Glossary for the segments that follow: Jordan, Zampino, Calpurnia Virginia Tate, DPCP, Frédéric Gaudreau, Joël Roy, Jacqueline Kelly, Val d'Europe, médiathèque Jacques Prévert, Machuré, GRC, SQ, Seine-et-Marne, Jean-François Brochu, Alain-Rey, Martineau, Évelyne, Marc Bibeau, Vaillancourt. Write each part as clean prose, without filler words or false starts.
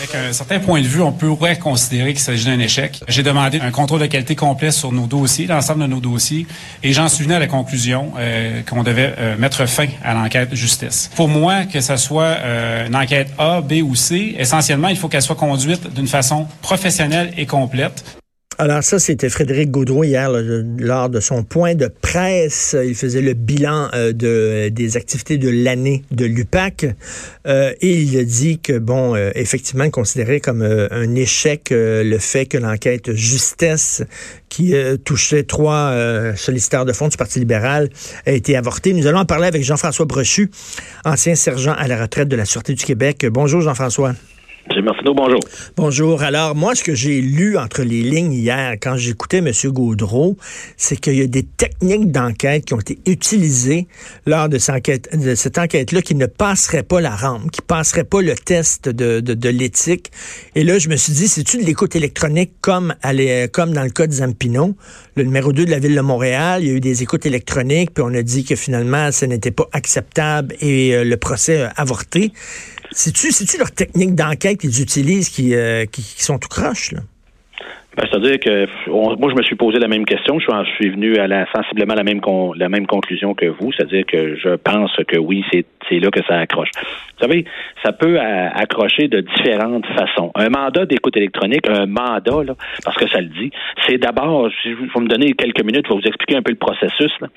Avec un certain point de vue, on pourrait considérer qu'il s'agit d'un échec. J'ai demandé un contrôle de qualité complet sur nos dossiers, l'ensemble de nos dossiers, et j'en suis venu à la conclusion qu'on devait mettre fin à l'enquête justice. Pour moi, que ce soit une enquête A, B ou C, essentiellement, il faut qu'elle soit conduite d'une façon professionnelle et complète. Alors ça, c'était Frédéric Gaudreau hier, lors de son point de presse. Il faisait le bilan des activités de l'année de l'UPAC. Et il a dit que, effectivement, considéré comme un échec le fait que l'enquête justesse qui touchait trois solliciteurs de fonds du Parti libéral a été avortée. Nous allons en parler avec Jean-François Brochu, ancien sergent à la retraite de la Sûreté du Québec. Bonjour Jean-François. Bonjour. Bonjour. Alors, moi, ce que j'ai lu entre les lignes hier, quand j'écoutais M. Gaudreau, c'est qu'il y a des techniques d'enquête qui ont été utilisées lors de cette enquête-là qui ne passerait pas la rampe, qui ne passerait pas le test de l'éthique. Et là, je me suis dit, c'est-tu de l'écoute électronique comme dans le cas de Zampino, le numéro 2 de la Ville de Montréal, il y a eu des écoutes électroniques, puis on a dit que finalement, ce n'était pas acceptable et le procès a avorté. C'est-tu leur technique d'enquête qu'ils utilisent qui sont tout croche, là? C'est-à-dire que moi, je me suis posé la même question. Je suis venu à sensiblement la même conclusion que vous. C'est-à-dire que je pense que oui, c'est là que ça accroche. Vous savez, ça peut accrocher de différentes façons. Un mandat d'écoute électronique, parce que ça le dit, c'est d'abord, si vous me donnez quelques minutes, je vais vous expliquer un peu le processus, là.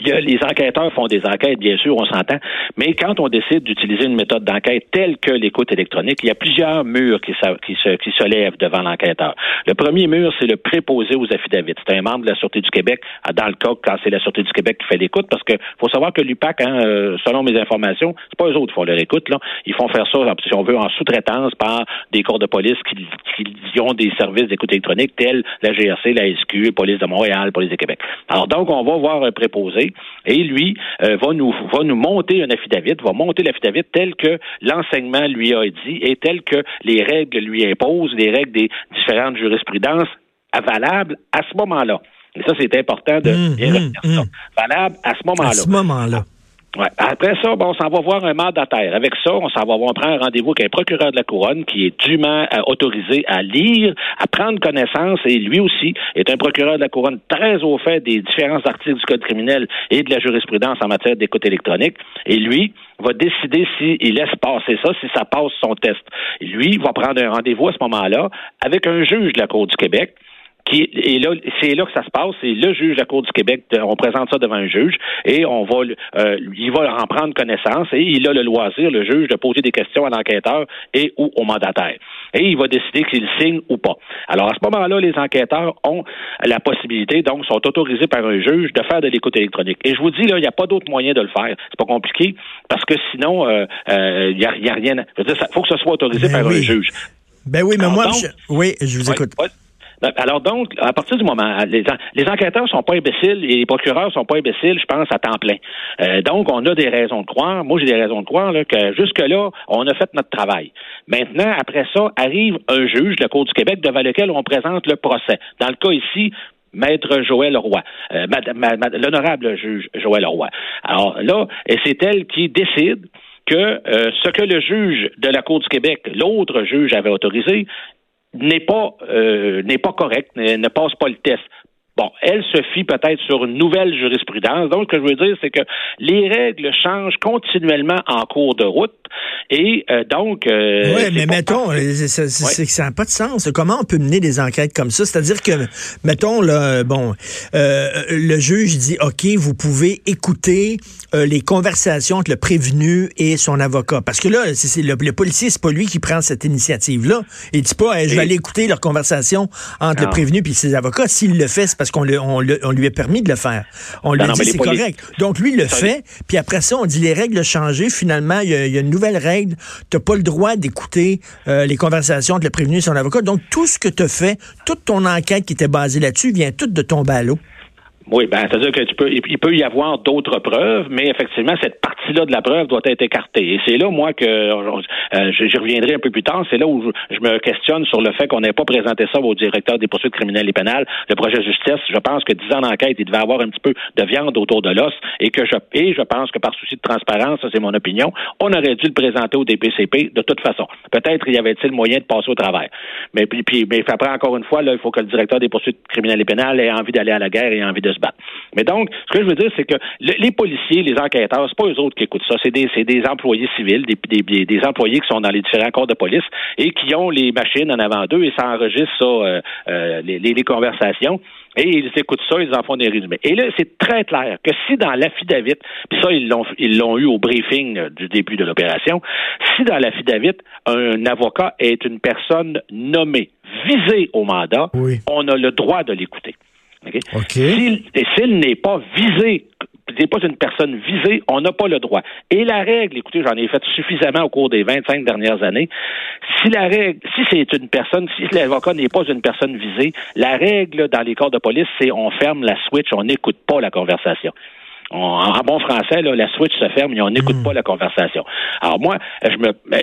Les enquêteurs font des enquêtes, bien sûr, on s'entend, mais quand on décide d'utiliser une méthode d'enquête telle que l'écoute électronique, il y a plusieurs murs qui se lèvent devant l'enquêteur. Le premier mur, c'est le préposé aux affidavits. C'est un membre de la Sûreté du Québec, dans le cas quand c'est la Sûreté du Québec qui fait l'écoute, parce que faut savoir que l'UPAC, selon mes informations, c'est pas eux autres qui font leur écoute, là. Ils font faire ça, si on veut, en sous-traitance par des corps de police qui ont des services d'écoute électronique tels la GRC, la SQ, Police de Montréal, Police de Québec. Alors donc, on va voir un préposé. Et lui va nous monter un affidavit, va monter l'affidavit tel que l'enseignement lui a dit et tel que les règles lui imposent, les règles des différentes jurisprudences valables à ce moment-là. Et ça, c'est important de retenir ça. Valable à ce moment-là. À ce moment-là. Ouais. Après ça, on s'en va voir un mandataire. Avec ça, on prend un rendez-vous avec un procureur de la Couronne qui est dûment autorisé à lire, à prendre connaissance, et lui aussi est un procureur de la Couronne très au fait des différents articles du Code criminel et de la jurisprudence en matière d'écoute électronique. Et lui va décider s'il laisse passer ça, si ça passe son test. Et lui va prendre un rendez-vous à ce moment-là avec un juge de la Cour du Québec. C'est là que ça se passe, c'est le juge de la Cour du Québec, on présente ça devant un juge et il va en prendre connaissance et il a le loisir, le juge, de poser des questions à l'enquêteur et ou au mandataire. Et il va décider s'il signe ou pas. Alors, à ce moment-là, les enquêteurs ont la possibilité, donc, sont autorisés par un juge de faire de l'écoute électronique. Et je vous dis, là, il n'y a pas d'autre moyen de le faire. C'est pas compliqué, parce que sinon, il n'y a rien. Je veux dire, il faut que ce soit autorisé par un juge. Ben oui, mais alors, moi, donc, je vous écoute. Ouais. Alors donc, à partir du moment, les enquêteurs sont pas imbéciles et les procureurs sont pas imbéciles, je pense, à temps plein. Donc, on a des raisons de croire, moi j'ai des raisons de croire là, que jusque-là, on a fait notre travail. Maintenant, après ça, arrive un juge de la Cour du Québec devant lequel on présente le procès. Dans le cas ici, Maître Joël Roy, l'honorable juge Joël Roy. Alors là, et c'est elle qui décide que ce que le juge de la Cour du Québec, l'autre juge, avait autorisé, n'est pas correct, ne passe pas le test. Bon, elle se fie peut-être sur une nouvelle jurisprudence. Donc, ce que je veux dire, c'est que les règles changent continuellement en cours de route. Et donc... oui, mais mettons, ça n'a pas de sens. Comment on peut mener des enquêtes comme ça? C'est-à-dire que, mettons, là, le juge dit, OK, vous pouvez écouter les conversations entre le prévenu et son avocat. Parce que là, le policier, c'est pas lui qui prend cette initiative-là. Il dit pas, je vais aller écouter leur conversation entre le prévenu et ses avocats. S'il le fait, c'est parce qu'on lui a permis de le faire. On lui a dit c'est correct. Donc lui le fait, puis après ça, on dit les règles ont changé. Finalement, il y a une nouvelle règle. Tu n'as pas le droit d'écouter les conversations entre le prévenu et son avocat. Donc tout ce que tu as fait, toute ton enquête qui était basée là-dessus vient toute de tomber à l'eau. Oui, ben, c'est-à-dire que il peut y avoir d'autres preuves, mais effectivement, cette partie-là de la preuve doit être écartée. Et c'est là, moi, que j'y reviendrai un peu plus tard, c'est là où je me questionne sur le fait qu'on n'ait pas présenté ça au directeur des poursuites criminelles et pénales. Le projet de justice, je pense que 10 ans d'enquête, il devait avoir un petit peu de viande autour de l'os, et que je pense que par souci de transparence, ça c'est mon opinion, on aurait dû le présenter au DPCP de toute façon. Peut-être y avait-il moyen de passer au travers. Mais puis après, encore une fois, là, il faut que le directeur des poursuites criminelles et pénales ait envie d'aller à la guerre et ait envie de se battre. Mais donc, ce que je veux dire, c'est que les policiers, les enquêteurs, c'est pas eux autres qui écoutent ça, c'est des employés civils, des employés qui sont dans les différents corps de police et qui ont les machines en avant d'eux et ça enregistre ça, les conversations. Et ils écoutent ça, ils en font des résumés. Et là, c'est très clair que si dans l'affidavit, puis ça, ils l'ont eu au briefing du début de l'opération, si dans l'affidavit, un avocat est une personne nommée, visée au mandat, oui, on a le droit de l'écouter. Okay. S'il n'est pas visé, n'est pas une personne visée, on n'a pas le droit. Et la règle, écoutez, j'en ai fait suffisamment au cours des 25 dernières années, si l'avocat n'est pas une personne visée, la règle dans les corps de police, c'est on ferme la switch, on n'écoute pas la conversation. En bon français, là, la switch se ferme et on n'écoute pas la conversation. Alors moi,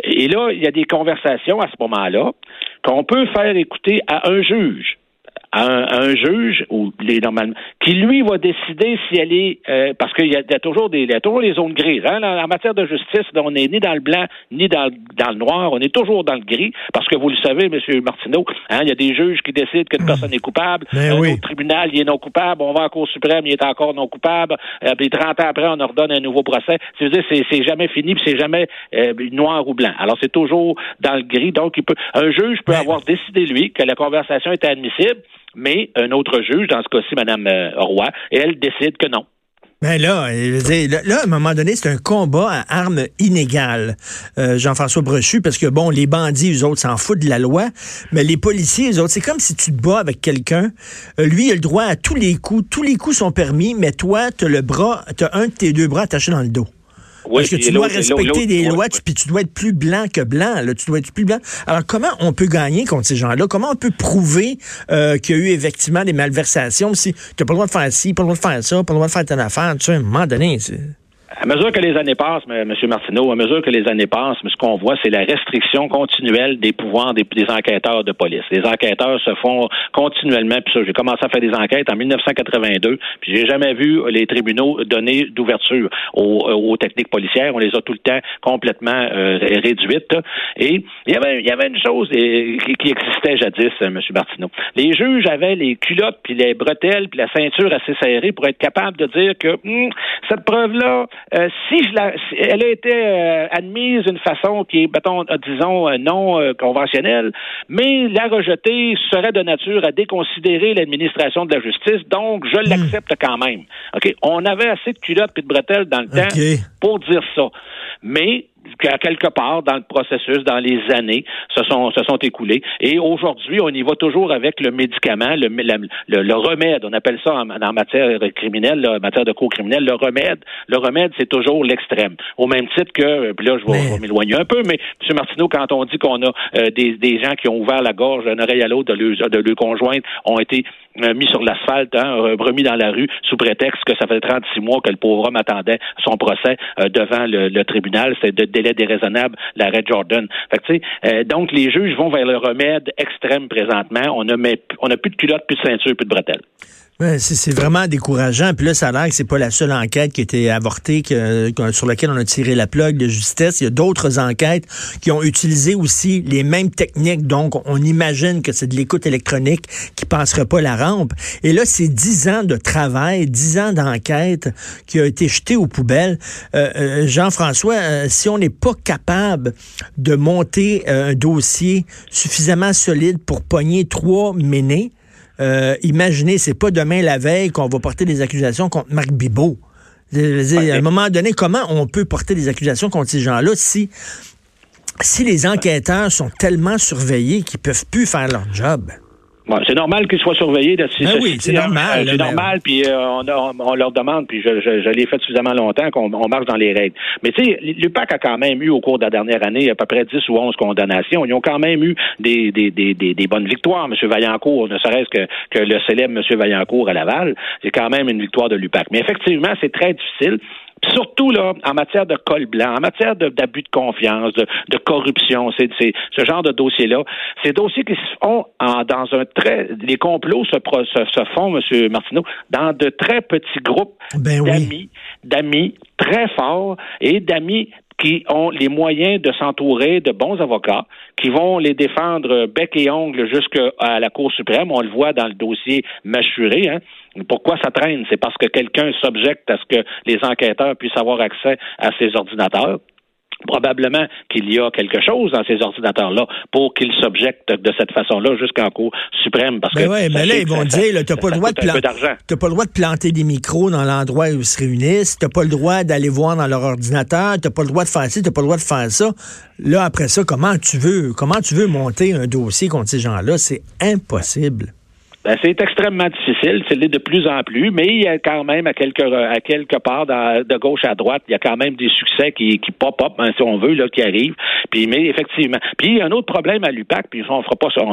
et là, il y a des conversations à ce moment-là qu'on peut faire écouter à un juge. À un juge ou les normalement qui lui va décider si elle est parce qu'il y a toujours les zones grises, hein, en matière de justice, on n'est ni dans le blanc ni dans le noir, on est toujours dans le gris parce que vous le savez, monsieur Martineau, hein, il y a des juges qui décident qu'une personne est coupable, autre tribunal il est non coupable, on va en Cour suprême, il est encore non coupable, puis 30 ans après on ordonne un nouveau procès. C'est-à-dire c'est jamais fini, puis c'est jamais noir ou blanc. Alors c'est toujours dans le gris, donc un juge peut avoir décidé lui que la conversation était admissible. Mais un autre juge, dans ce cas-ci, Mme Roy, elle décide que non. Ben là, à un moment donné, c'est un combat à armes inégales, Jean-François Brochu, parce que bon, les bandits, eux autres, s'en foutent de la loi, mais les policiers, eux autres, c'est comme si tu te bats avec quelqu'un. Lui, il a le droit à tous les coups sont permis, mais toi, t'as un de tes deux bras attaché dans le dos. Oui, parce que tu dois respecter des lois, puis tu dois être plus blanc que blanc. Là, tu dois être plus blanc. Alors, comment on peut gagner contre ces gens-là? Comment on peut prouver qu'il y a eu effectivement des malversations? Si tu n'as pas le droit de faire ci, pas le droit de faire ça, pas le droit de faire ton affaire, tu sais, à un moment donné... À mesure que les années passent, M. Martineau, à mesure que les années passent, ce qu'on voit, c'est la restriction continuelle des pouvoirs des enquêteurs de police. Les enquêteurs se font continuellement, puis ça, j'ai commencé à faire des enquêtes en 1982, puis j'ai jamais vu les tribunaux donner d'ouverture aux techniques policières. On les a tout le temps complètement réduites. Et il y avait une chose qui existait jadis, M. Martineau. Les juges avaient les culottes, puis les bretelles, puis la ceinture assez serrée pour être capable de dire que cette preuve-là, si elle a été admise d'une façon qui est, disons, non conventionnelle, mais la rejetée serait de nature à déconsidérer l'administration de la justice, donc je l'accepte quand même. OK, on avait assez de culottes et de bretelles dans le temps pour dire ça. Mais qu'à quelque part dans le processus, dans les années, se sont écoulés. Et aujourd'hui, on y va toujours avec le médicament, le remède. On appelle ça en matière criminelle, en matière de cour criminelle, le remède. Le remède, c'est toujours l'extrême. Au même titre que, puis là, je vais m'éloigner un peu, mais M. Martineau, quand on dit qu'on a des gens qui ont ouvert la gorge d'une oreille à l'autre de leur conjointe, ont été mis sur l'asphalte, remis dans la rue, sous prétexte que ça fait 36 mois que le pauvre homme attendait son procès devant le tribunal, c'est de délai déraisonnable, l'arrêt Jordan. Fait que, donc, les juges vont vers le remède extrême présentement. On a plus de culottes, plus de ceinture, plus de bretelles. Ouais, c'est vraiment décourageant. Puis là, ça a l'air que c'est pas la seule enquête qui a été avortée, sur laquelle on a tiré la plug de justesse. Il y a d'autres enquêtes qui ont utilisé aussi les mêmes techniques. Donc, on imagine que c'est de l'écoute électronique qui passerait pas la rampe. Et là, c'est 10 ans de travail, 10 ans d'enquête qui a été jeté aux poubelles. Jean-François, si on n'est pas capable de monter un dossier suffisamment solide pour pogner 3 ménés, imaginez, c'est pas demain la veille qu'on va porter des accusations contre Marc Bibeau. À un moment donné, comment on peut porter des accusations contre ces gens-là si les enquêteurs sont tellement surveillés qu'ils peuvent plus faire leur job? Bon, c'est normal qu'ils soient surveillés. Oui, c'est normal. C'est normal, puis on leur demande, puis je l'ai fait suffisamment longtemps qu'on marche dans les règles. Mais tu sais, l'UPAC a quand même eu, au cours de la dernière année, à peu près 10 ou 11 condamnations. Ils ont quand même eu des bonnes victoires, M. Vaillancourt, ne serait-ce que le célèbre M. Vaillancourt à Laval. C'est quand même une victoire de l'UPAC. Mais effectivement, c'est très difficile. Surtout là, en matière de col blanc, en matière d'abus de confiance, de corruption, c'est ce genre de dossier-là. Ces dossiers qui se font dans un très... Les complots se font, M. Martineau, dans de très petits groupes d'amis très forts et d'amis qui ont les moyens de s'entourer de bons avocats, qui vont les défendre bec et ongle jusqu'à la Cour suprême. On le voit dans le dossier Machuré, hein. Pourquoi ça traîne? C'est parce que quelqu'un s'objecte à ce que les enquêteurs puissent avoir accès à ces ordinateurs. Probablement qu'il y a quelque chose dans ces ordinateurs-là pour qu'ils s'objectent de cette façon-là jusqu'en Cour suprême. Parce que mais là, ils vont dire, là, t'as pas le droit de planter des micros dans l'endroit où ils se réunissent, t'as pas le droit d'aller voir dans leur ordinateur, t'as pas le droit de faire ci, t'as pas le droit de faire ça. Là, après ça, comment tu veux monter un dossier contre ces gens-là? C'est impossible. Ben, c'est extrêmement difficile, c'est de plus en plus, mais il y a quand même à quelque part de gauche à droite, il y a quand même des succès qui pop-up, hein, si on veut, là, qui arrivent. Puis, mais effectivement. Puis un autre problème à l'UPAC, puis on fera pas ça.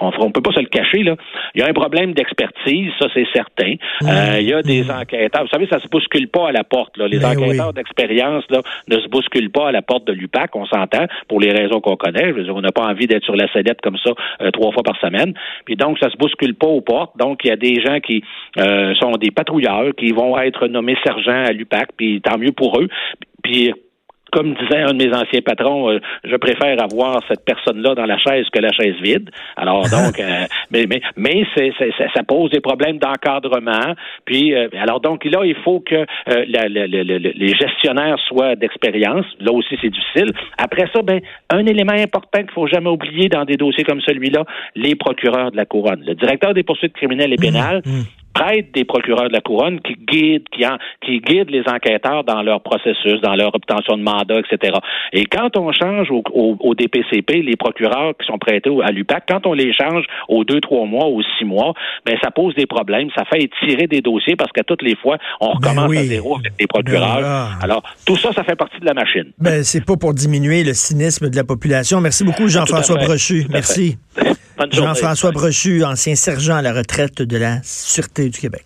On peut pas se le cacher, là. Il y a un problème d'expertise, ça c'est certain. Il y a des enquêteurs. Vous savez, ça se bouscule pas à la porte, là. Les enquêteurs d'expérience, là, ne se bousculent pas à la porte de l'UPAC, on s'entend, pour les raisons qu'on connaît. Je veux dire, on n'a pas envie d'être sur la sellette comme ça 3 fois par semaine. Puis donc, ça se bouscule pas aux portes. Donc, il y a des gens qui sont des patrouilleurs, qui vont être nommés sergents à l'UPAC, puis tant mieux pour eux. Puis comme disait un de mes anciens patrons, je préfère avoir cette personne-là dans la chaise que la chaise vide. Alors donc, mais ça pose des problèmes d'encadrement. Puis alors donc là, il faut que les gestionnaires soient d'expérience. Là aussi, c'est difficile. Après ça, ben un élément important qu'il faut jamais oublier dans des dossiers comme celui-là, les procureurs de la Couronne, le directeur des poursuites criminelles et pénales. Prête des procureurs de la Couronne qui guident les enquêteurs dans leur processus, dans leur obtention de mandat, etc. Et quand on change au DPCP, les procureurs qui sont prêtés à l'UPAC, quand on les change aux 2-3 mois, aux 6 mois, ben ça pose des problèmes, ça fait étirer des dossiers parce qu'à toutes les fois, on recommence à zéro avec des procureurs. Alors, tout ça, ça fait partie de la machine. Ben, c'est pas pour diminuer le cynisme de la population. Merci beaucoup, Jean-François Brochu. Merci. Jean-François Brochu, ancien sergent à la retraite de la Sûreté du Québec.